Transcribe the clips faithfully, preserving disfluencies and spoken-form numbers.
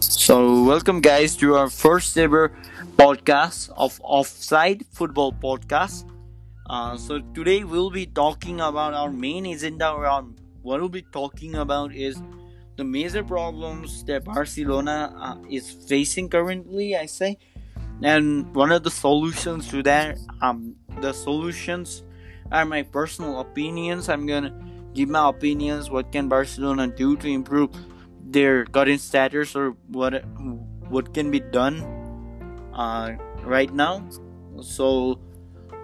So welcome guys to our first ever podcast of Offside Football Podcast. Uh, so today we'll be talking about our main agenda, around what we'll be talking about is the major problems that Barcelona uh, is facing currently, I say. And one of the solutions to that, um, the solutions are my personal opinions. I'm going to give my opinions, what can Barcelona do to improve their current status, or what what can be done uh, right now. So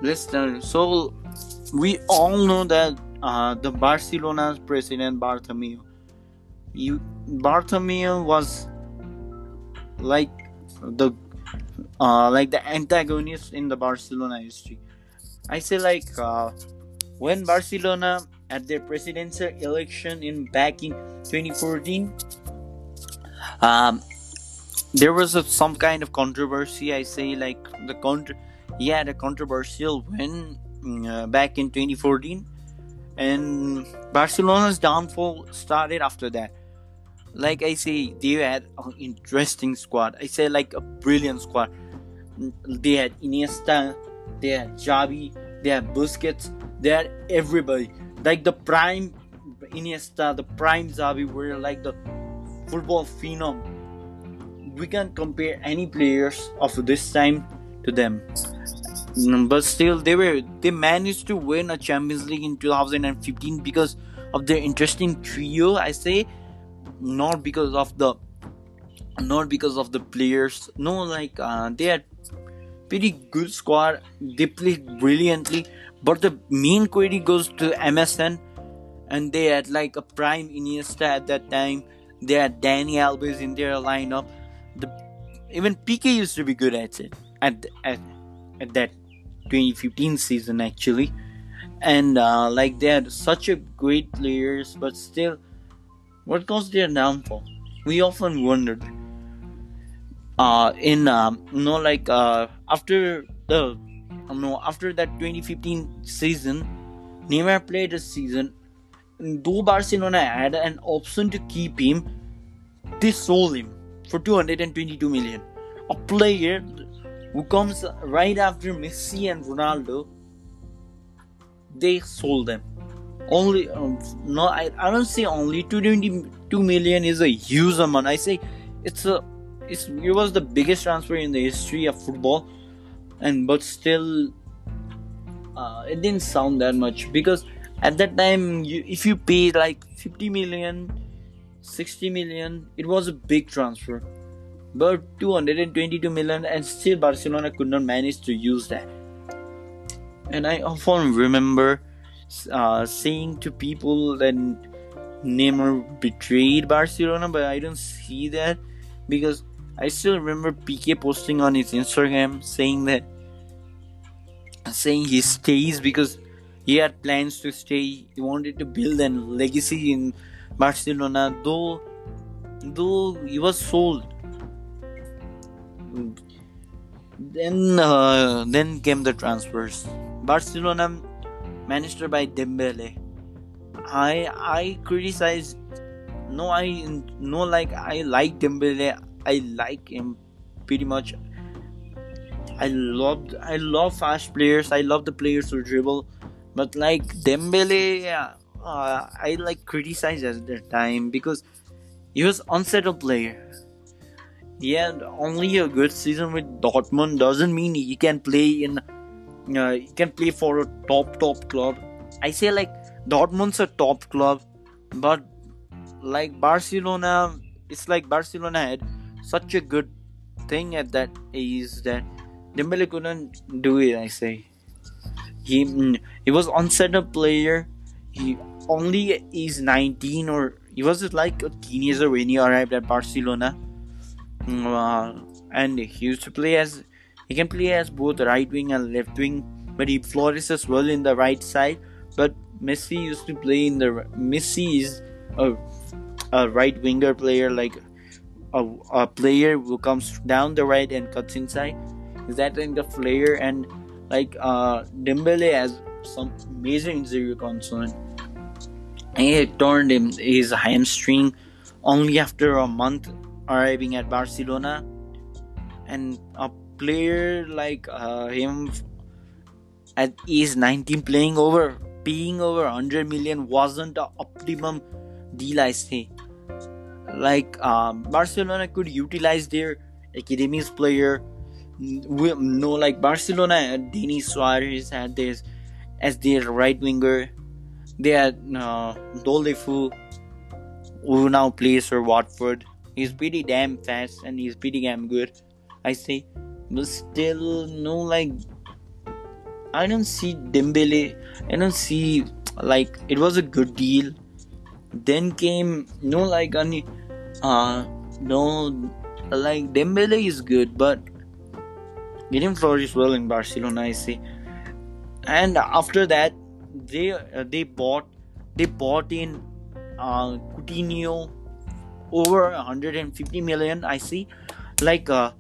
listen, so we all know that uh, the Barcelona's president Bartomeu, you, Bartomeu was like the uh, like the antagonist in the Barcelona history. I say like uh, when Barcelona at their presidential election in back in twenty fourteen, um, there was a, some kind of controversy. I say like the contr- he had a controversial win uh, back in twenty fourteen, and Barcelona's downfall started after that. Like I say, they had an interesting squad. I say like a brilliant squad. They had Iniesta, they had Javi, they had Busquets, they had everybody. Like the prime Iniesta, the prime Xavi were like the football phenom. We can't compare any players of this time to them. But still, they were they managed to win a Champions League in two thousand fifteen because of their interesting trio. I say not because of the not because of the players. No, like uh, they had pretty good squad. They played brilliantly. But the main credit goes to M S N, and they had like a prime Iniesta at that time. They had Dani Alves in their lineup. The, even Piqué used to be good at it at at, at that twenty fifteen season actually, and uh, like they had such a great players. But still, what caused their downfall? We often wondered. Uh, in um, no like uh, after the. No, after that twenty fifteen season, Neymar played a season. Though Barcelona had an option to keep him, they sold him for two hundred twenty-two million. A player who comes right after Messi and Ronaldo, they sold them. Only um, no, I, I don't say only two hundred twenty-two million is a huge amount. I say it's a it's it was the biggest transfer in the history of football. And but still, uh, it didn't sound that much because at that time, you, if you pay like fifty million, sixty million, it was a big transfer. But two hundred twenty-two million, and still Barcelona could not manage to use that. And I often remember uh, saying to people that Neymar betrayed Barcelona, but I don't see that because I still remember Piqué posting on his Instagram saying that saying he stays because he had plans to stay. He wanted to build a legacy in Barcelona, though though he was sold. Then uh, then came the transfers. Barcelona managed by Dembélé. I I criticized no I no like I like Dembélé. I like him pretty much. I loved, I love fast players. I love the players who dribble, but like Dembélé, uh, I like criticized at that time because he was unsettled player. Yeah, only a good season with Dortmund doesn't mean he can play in. Uh, he can play for a top top club. I say like Dortmund's a top club, but like Barcelona, it's like Barcelona had such a good thing at that age that Dembélé couldn't do it. I say he he was unsettled player. He only is nineteen, or he was like a teenager when he arrived at Barcelona, uh, and he used to play as he can play as both right wing and left wing, but he flourishes well in the right side. But Messi used to play in the Messi is a, a right winger player, like A, a player who comes down the right and cuts inside. Is that in the player? And like uh, Dembélé has some major injury concern. He turned him his hamstring only after a month arriving at Barcelona, and a player like uh, him at age nineteen playing over paying over one hundred million wasn't the optimum deal, I say. Like uh, Barcelona could utilize their academies player. We know, like Barcelona had Dani Suarez had this as their right winger. They had uh, Doldefu, who now plays for Watford. He's pretty damn fast and he's pretty damn good, I say. But still, no, like I don't see Dembélé. I don't see, like, it was a good deal. Then came no, like any, uh, no, like Dembélé is good, but he didn't flourish well in Barcelona, I see. And after that, they uh, they bought they bought in uh, Coutinho over one hundred fifty million, I see. Like uh,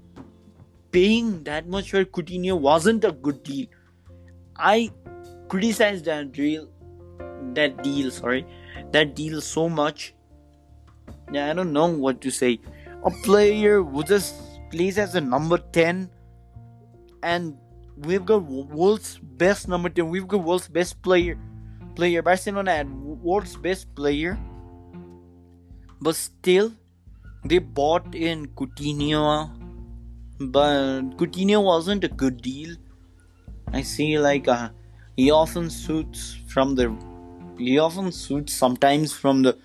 paying that much for Coutinho wasn't a good deal. I criticized that deal, that deal, sorry, that deal so much. Yeah, I don't know what to say. A player who just plays as a number ten, and we've got world's best number ten. We've got world's best player, player Barcelona had world's best player, but still, they bought in Coutinho, but Coutinho wasn't a good deal. I see, like uh, he often shoots from the, he often shoots sometimes from the,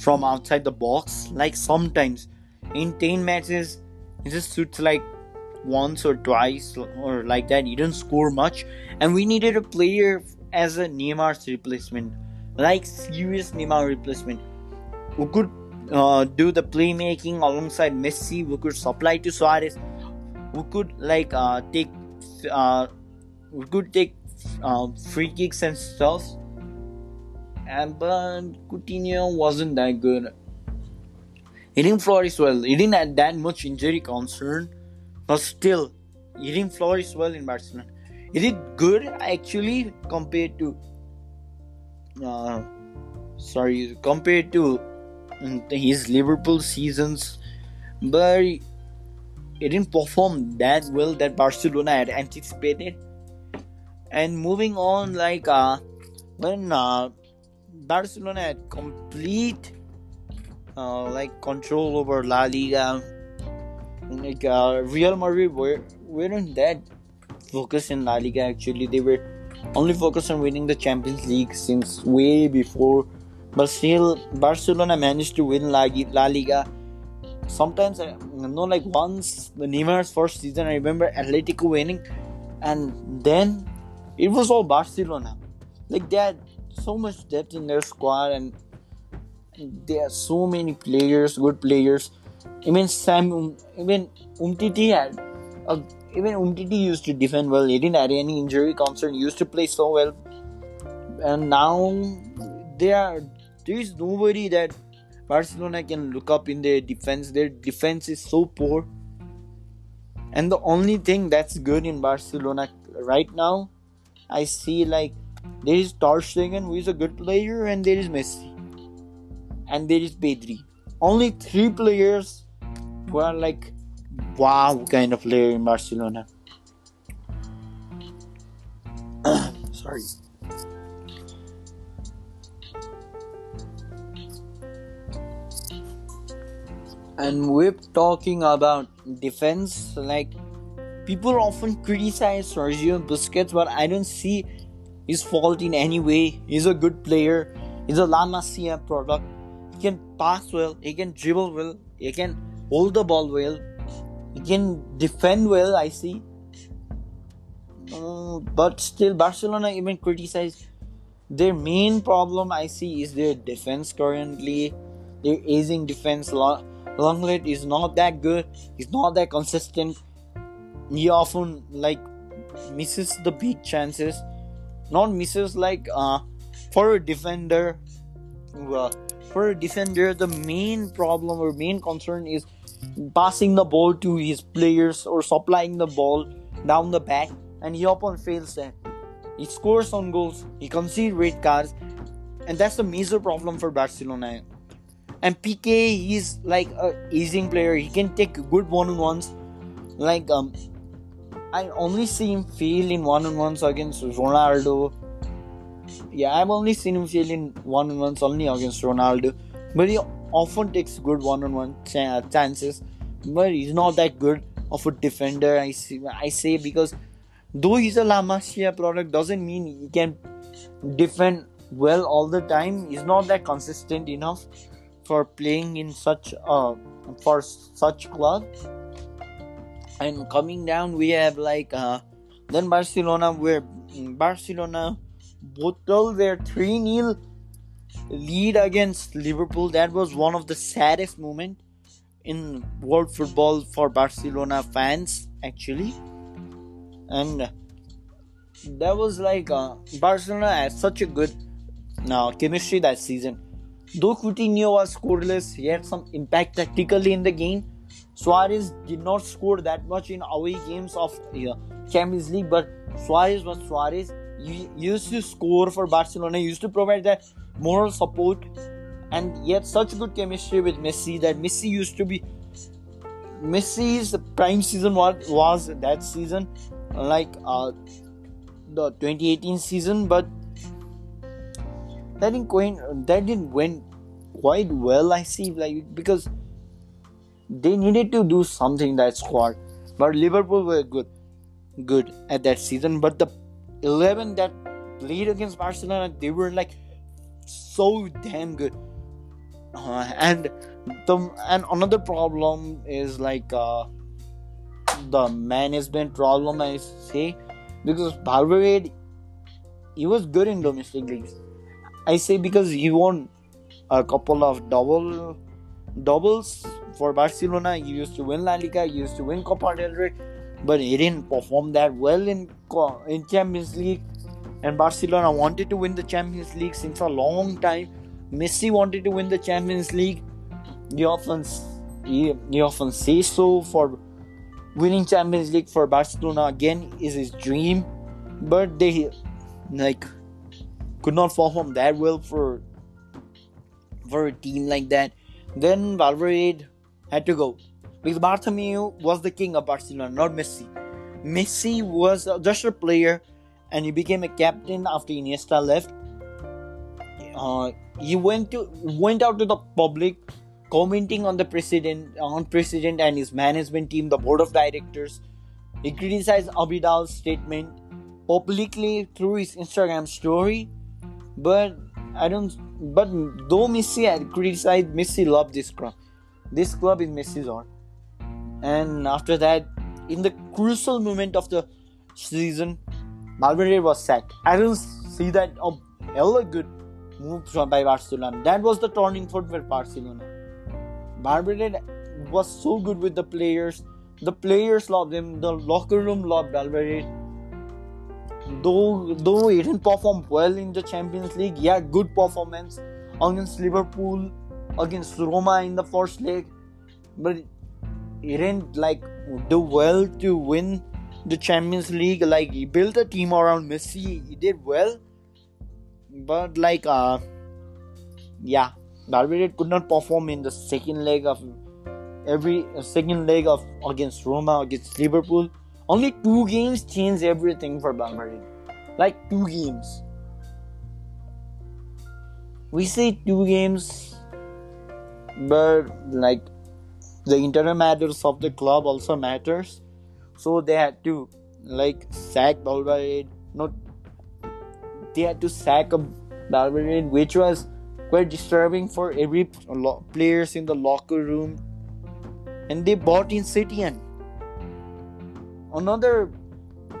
from outside the box. Like sometimes, in ten matches, he just shoots like once or twice or like that. He didn't score much, and we needed a player as a Neymar's replacement, like serious Neymar replacement, who could uh, do the playmaking alongside Messi, who could supply to Suarez, who could like uh, take. Uh, We could take uh, free kicks and stuff, and but Coutinho wasn't that good. He didn't flourish well. He didn't have that much injury concern, but still, he didn't flourish well in Barcelona. He did good actually compared to, uh, sorry, compared to his Liverpool seasons, but he didn't perform that well that Barcelona had anticipated. And moving on, like uh, when uh, Barcelona had complete uh, like control over La Liga, like uh, Real Madrid were weren't that focused in La Liga. Actually, they were only focused on winning the Champions League since way before. But still, Barcelona managed to win La, La Liga. Sometimes, I you know, like once the Neymar's first season, I remember Atletico winning, and then it was all Barcelona. Like they had so much depth in their squad, and they had so many players, good players. Even Sam, even Umtiti had, uh, even Umtiti used to defend well. He didn't have any injury concern. He used to play so well, and now they are. There is nobody that Barcelona can look up in their defense. Their defense is so poor, and the only thing that's good in Barcelona right now, I see, like there is Ter Stegen, who is a good player, and there is Messi, and there is Pedri. Only three players who are like wow kind of player in Barcelona. Sorry. And we're talking about defense, like. People often criticize Sergio Busquets, but I don't see his fault in any way. He's a good player. He's a La Masia product. He can pass well. He can dribble well. He can hold the ball well. He can defend well, I see. Uh, but still, Barcelona even criticized. Their main problem, I see, is their defense currently. Their aging defense. Lenglet is not that good. He's not that consistent. He often like misses the big chances, not misses like uh, for a defender. Uh, for a defender, the main problem or main concern is passing the ball to his players or supplying the ball down the back, and he often fails that. He scores on goals, he concedes red cards, and that's the major problem for Barcelona. And Piqué is like a easing player. He can take good one-on-ones. Like um, I only see him fail in one-on-ones against Ronaldo. Yeah, I've only seen him fail in one-on-ones only against Ronaldo. But he often takes good one-on-one ch- chances. But he's not that good of a defender. I see. I say because though he's a La Masia product, doesn't mean he can defend well all the time. He's not that consistent enough for playing in such uh for such club. And coming down, we have like uh then Barcelona, where Barcelona bottled their three nil lead against Liverpool. That was one of the saddest moments in world football for Barcelona fans, actually. And that was like uh, Barcelona had such a good uh, chemistry that season. Though Coutinho was scoreless, he had some impact tactically in the game. Suarez did not score that much in away games of uh, Champions League, but Suarez was Suarez. He used to score for Barcelona, he used to provide that moral support, and he had such good chemistry with Messi that Messi used to be Messi's prime season was, was that season, like uh, the twenty eighteen season, but that didn't went, that didn't went quite well, I see, like because they needed to do something that squad. But Liverpool were good, good at that season. But the eleven that played against Barcelona, they were like so damn good. Uh, and the and another problem is like uh, the management problem, I say, because Valverde, he was good in domestic leagues. I say because he won a couple of double doubles for Barcelona. He used to win La Liga, he used to win Copa del Rey, but he didn't perform that well in in Champions League. And Barcelona wanted to win the Champions League since a long time. Messi wanted to win the Champions League. He often he, he often says so. For winning Champions League for Barcelona again is his dream, but they like. could not perform that well for for a team like that. Then Valverde had to go because Bartomeu was the king of Barcelona, not Messi. Messi was just a player, and he became a captain after Iniesta left. Uh, he went to went out to the public, commenting on the president, on president and his management team, the board of directors. He criticized Abidal's statement publicly through his Instagram story. But I don't. But though Messi had criticized, Messi loved this club. This club is Messi's own. And after that, in the crucial moment of the season, Valverde was sacked. I don't see that a hella good move from by Barcelona. That was the turning point for Barcelona. Valverde was so good with the players. The players loved him. The locker room loved Valverde. Though though he didn't perform well in the Champions League, he had good performance against Liverpool, against Roma in the first leg, but he didn't like do well to win the Champions League. Like he built a team around Messi, he did well, but like uh yeah, Valverde could not perform in the second leg of every uh, second leg of against Roma, against Liverpool. Only two games changed everything for Valverde. Like two games. We say two games, but like the internal matters of the club also matters. So they had to like sack Valverde. Not they had to sack a Valverde, which was quite disturbing for every lo- players in the locker room. And they bought in Setien, another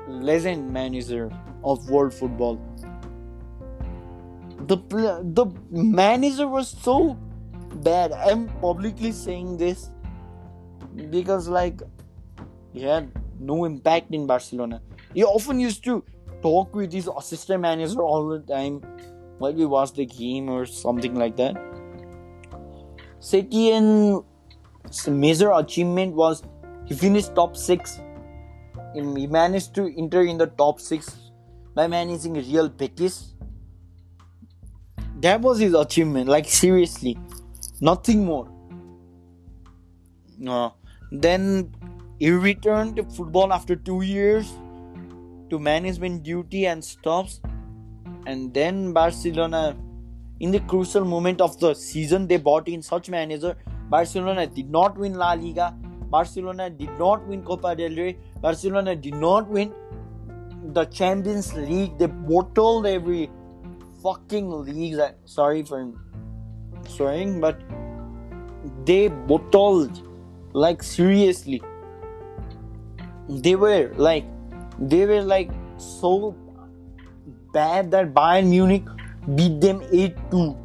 legend manager of world football. The the manager was so bad. I'm publicly saying this because like he had no impact in Barcelona. He often used to talk with his assistant manager all the time while we watched the game or something like that. Setien's major achievement was he finished top six. He managed to enter in the top six by managing Real Betis. That was his achievement. Like seriously, nothing more. Uh, then he returned to football after two years to management duty and stops. And then Barcelona, in the crucial moment of the season, they bought in such manager. Barcelona did not win La Liga. Barcelona did not win Copa del Rey. Barcelona did not win the Champions League. They bottled every fucking league. Sorry for swearing, but they bottled, like, seriously. They were like, they were like so bad that Bayern Munich beat them eight two.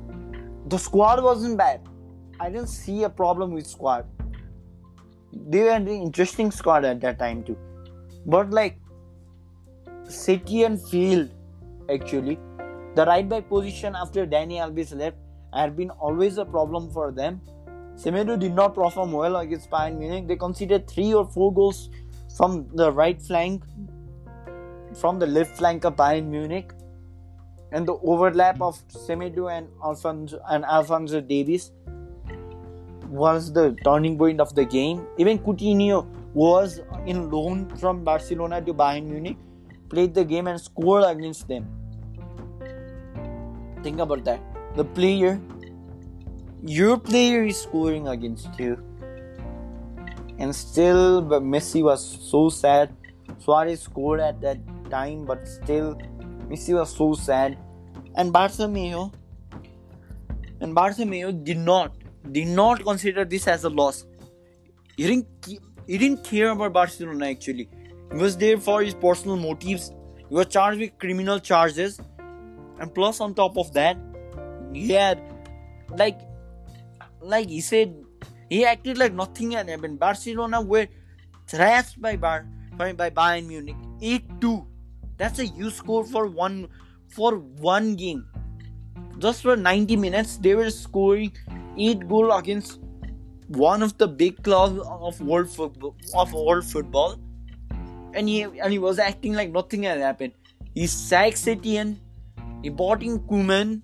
The squad wasn't bad. I didn't see a problem with squad. They were an interesting squad at that time too. But like, Setien failed actually. The right back position after Dani Alves left had been always a problem for them. Semedo did not perform well against Bayern Munich. They conceded three or four goals from the right flank, from the left flank of Bayern Munich, and the overlap of Semedo and Alfonso and Alfonso Davies was the turning point of the game. Even Coutinho was in loan from Barcelona to Bayern Munich, played the game and scored against them. Think about that. The player, your player is scoring against you. And still, but Messi was so sad. Suarez scored at that time, but still, Messi was so sad. And Bartomeu, and Bartomeu did not, did not consider this as a loss. He didn't, he didn't care about Barcelona actually. He was there for his personal motives. He was charged with criminal charges, and plus on top of that, he had, like, like he said. He acted like nothing had happened. Barcelona were thrashed by Bar, by, by Bayern Munich, eight two. That's a huge score for one for one game. Just for ninety minutes, they were scoring eight goals against one of the big clubs of world football, of world football, and he and he was acting like nothing had happened. He sacked Setien. He bought in Koeman.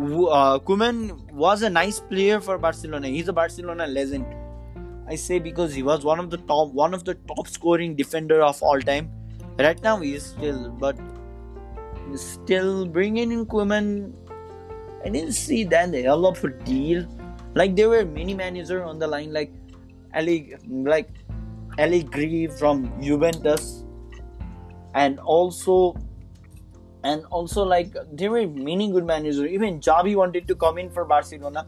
Uh, Koeman was a nice player for Barcelona. He's a Barcelona legend, I say, because he was one of the top, one of the top scoring defender of all time. Right now he is still, but still bringing in Koeman, I didn't see that hell of a deal. Like, there were many managers on the line, like Ali, like Allegri from Juventus, and also. And also, like, there were many good managers. Even Javi wanted to come in for Barcelona.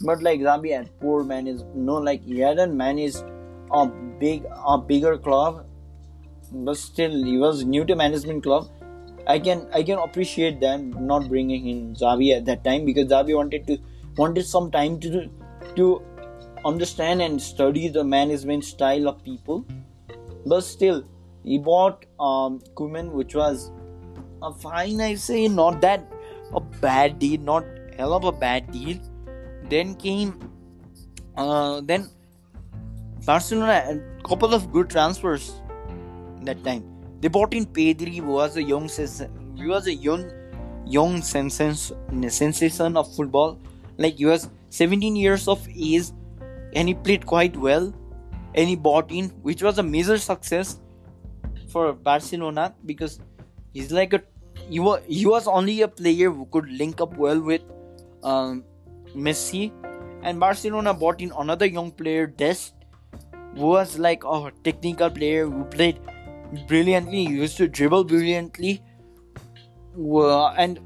But, like, Javi had poor managers. No, like, he hadn't managed a big, a bigger club. But still, he was new to management club. I can I can appreciate them not bringing in Javi at that time. Because Javi wanted to wanted some time to to understand and study the management style of people. But still, he bought um, Koeman, which was... Uh, fine, I say, not that a bad deal, not hell of a bad deal. Then came, uh, then Barcelona had a couple of good transfers that time. They bought in Pedri, who was a young, he was a young, young sensation of football. Like, he was seventeen years of age, and he played quite well. And he bought in, which was a major success for Barcelona, because he's like a he was, he was only a player who could link up well with um, Messi. And Barcelona bought in another young player, Dest, who was like a technical player who played brilliantly. He used to dribble brilliantly, uh, and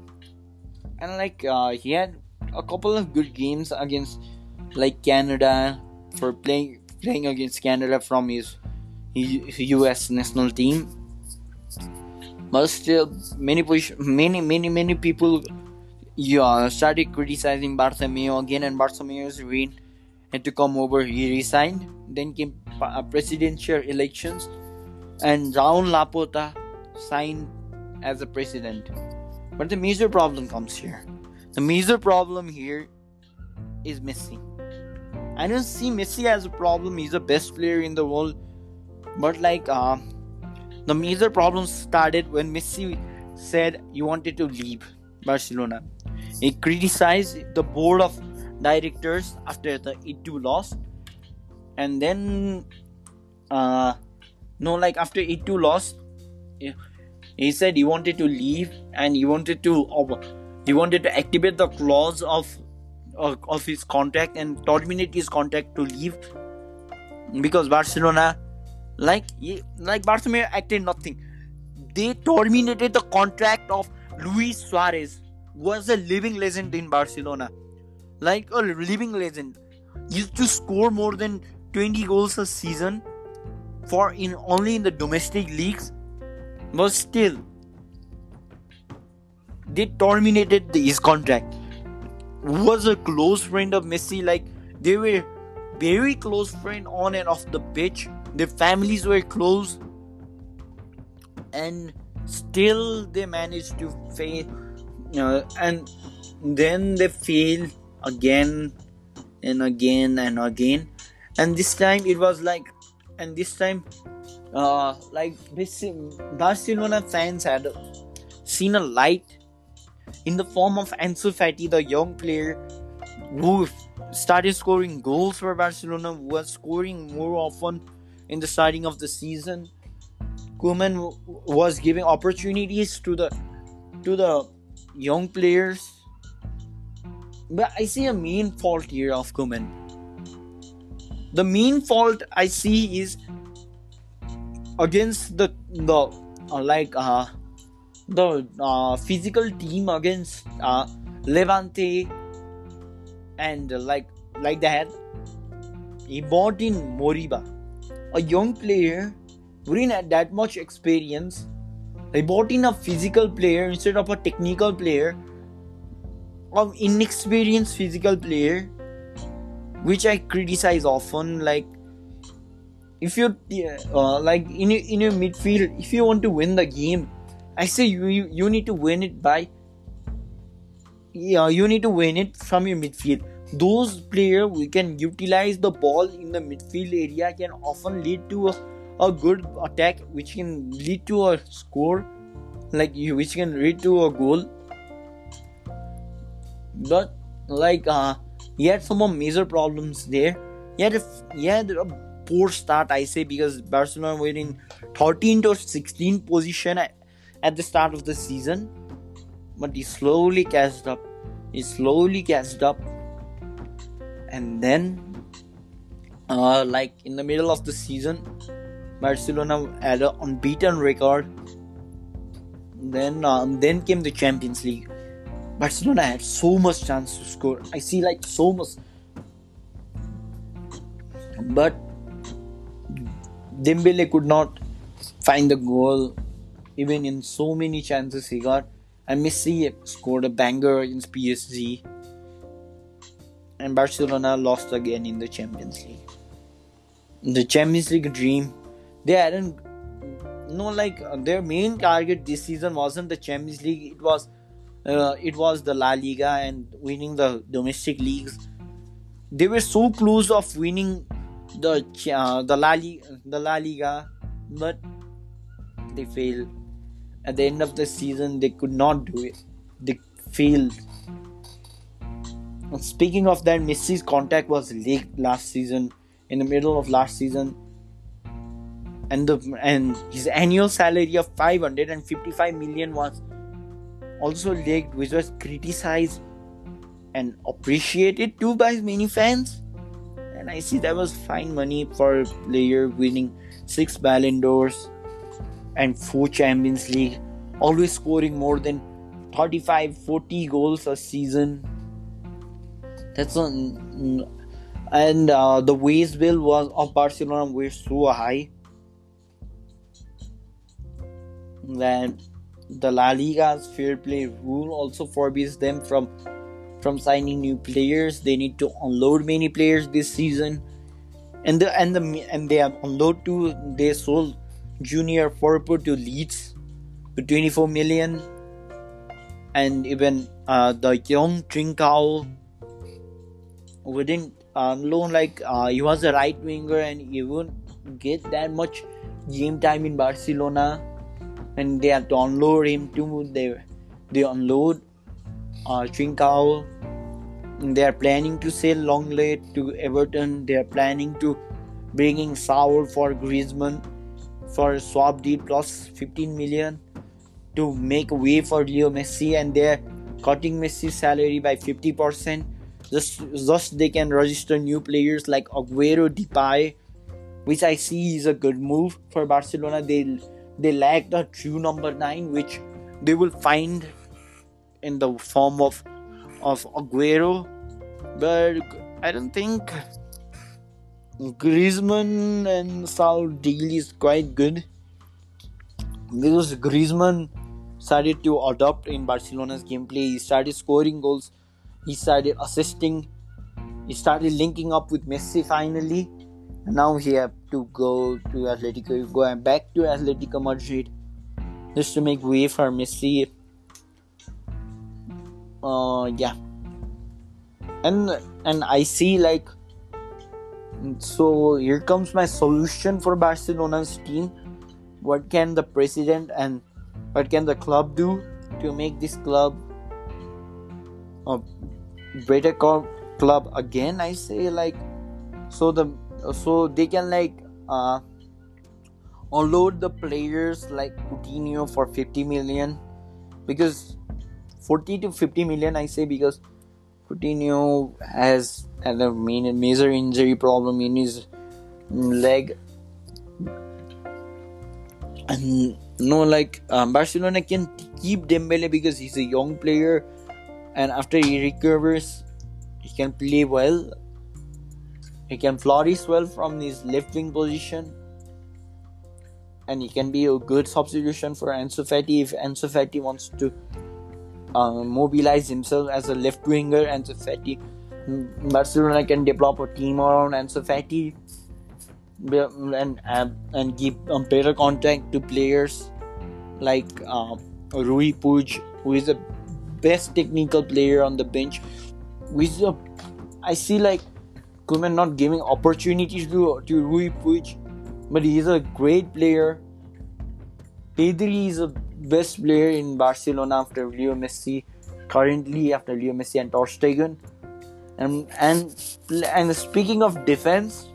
and like uh, he had a couple of good games against, like, Canada, for playing playing against Canada from his, his U S national team. But still, many, push, many, many, many people yeah, started criticizing Bartomeu again, and Bartomeu's reign had to come over. He resigned. Then came presidential elections, and Raúl Laporta signed as the president. But the major problem comes here. The major problem here is Messi. I don't see Messi as a problem. He's the best player in the world. But like... Uh, The major problems started when Messi said he wanted to leave Barcelona. He criticized the board of directors after the E two loss. And then uh, no like after E two loss, he said he wanted to leave, and he wanted to he wanted to activate the clause of of, of his contract and terminate his contract to leave, because Barcelona like like Bartomeu acted nothing. They terminated the contract of Luis Suarez, who was a living legend in Barcelona, like a living legend. He used to score more than twenty goals a season for in only in the domestic leagues, but still they terminated the, his contract. Was a close friend of Messi, like they were very close friend on and off the pitch. Their families were close, and still they managed to fail, uh, and then they failed again and again and again. And this time it was like, and this time, uh, like Barcelona fans had seen a light in the form of Ansu Fati, the young player who started scoring goals for Barcelona, who was scoring more often in the starting of the season. Koeman w- was giving opportunities to the to the young players, but I see a main fault here of Koeman. The main fault I see is against the the uh, like uh, the uh, physical team against uh, Levante, and uh, like like they had he bought in Moriba, a young player who didn't have that much experience. They bought in a physical player instead of a technical player, an inexperienced physical player, which I criticize often. Like, if you uh, like in your, in your midfield, if you want to win the game, I say you you, you need to win it by yeah you need to win it from your midfield. Those players who can utilize the ball in the midfield area can often lead to a, a good attack, which can lead to a score, like which can lead to a goal. But like uh, he had some major problems there. He had a, he had a poor start, I say, because Barcelona were in thirteenth or sixteenth position at, at the start of the season, but he slowly catched up. He slowly catched up. And then, uh, like in the middle of the season, Barcelona had an unbeaten record. Then, um, then came the Champions League. Barcelona had so much chance to score. I see like so much, but Dembélé could not find the goal, even in so many chances he got. And Messi scored a banger against P S G. And Barcelona lost again in the Champions League. The Champions League dream, they hadn't, no, like their main target this season wasn't the Champions League. It was, uh, it was the La Liga and winning the domestic leagues. They were so close of winning the uh, the La Liga, the La Liga, but they failed. At the end of the season, they could not do it. They failed. Speaking of that, Messi's contract was leaked last season, in the middle of last season, and the and his annual salary of five hundred fifty-five million was also leaked, which was criticized and appreciated too by many fans. And I see that was fine money for a player winning six Ballon d'Ors and four Champions League, always scoring more than thirty-five to forty goals a season. That's a, and uh, the wage bill was of Barcelona were so high that the La Liga's fair play rule also forbids them from from signing new players. They need to unload many players this season, and the and the and they have unloaded to they sold Junior Firpo to Leeds to twenty-four million, and even uh, the young Trincao. We didn't uh, loan like uh, he was a right winger and he wouldn't get that much game time in Barcelona, and they had to unload him too. They they unload uh, Trincao, They are planning to sell Lenglet to Everton. They are planning to bringing Saul for Griezmann for a swap deal plus fifteen million to make way for Leo Messi, and they are cutting Messi's salary by fifty percent. Just, just they can register new players like Aguero, Depay, which I see is a good move for Barcelona. They they lack the true number nine, which they will find in the form of of Aguero. But I don't think Griezmann and Saul deal is quite good, because Griezmann started to adopt in Barcelona's gameplay. He started scoring goals. He started assisting. He started linking up with Messi finally. And now he have to go to Atletico, go back to Atletico Madrid just to make way for Messi. Uh, yeah. And and I see like, so here comes my solution for Barcelona's team. What can the president and what can the club do to make this club a better club again? I say like, so the so they can like uh, unload the players like Coutinho for fifty million, because forty to fifty million I say, because Coutinho has had a major injury problem in his leg, and no like um, Barcelona can keep Dembélé because he's a young player, and after he recovers he can play well. He can flourish well from his left wing position, and he can be a good substitution for Ansu Fati if Ansu Fati wants to uh, mobilize himself as a left winger. Ansu Fati, Barcelona can develop a team around Ansu Fati and uh, and give um, better contact to players like uh, Rui Puig, who is the best technical player on the bench. Which uh, I see like Koeman not giving opportunities to, to Rui Puig, but he is a great player. Pedri is the best player in Barcelona after Leo Messi, currently after Leo Messi and Ter Stegen. And, and, and speaking of defense,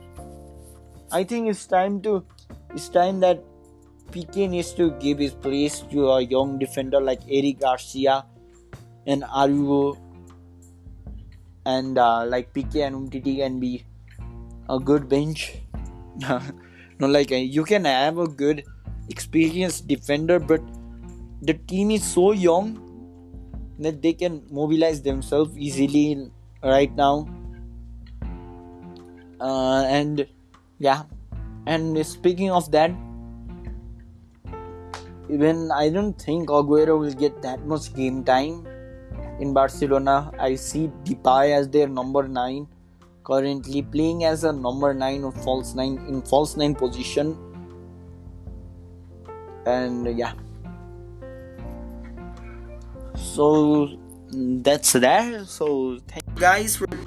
I think it's time to it's time that Piqué needs to give his place to a young defender like Eric Garcia and Aguero. And uh, like Piqué and Umtiti can be a good bench. no, like you can have a good experienced defender, but the team is so young that they can mobilize themselves easily right now. Uh, and yeah, and speaking of that, even I don't think Aguero will get that much game time in Barcelona. I see Depay as their number nine, currently playing as a number nine or false nine in false nine position. And yeah, so that's that. So thank you guys for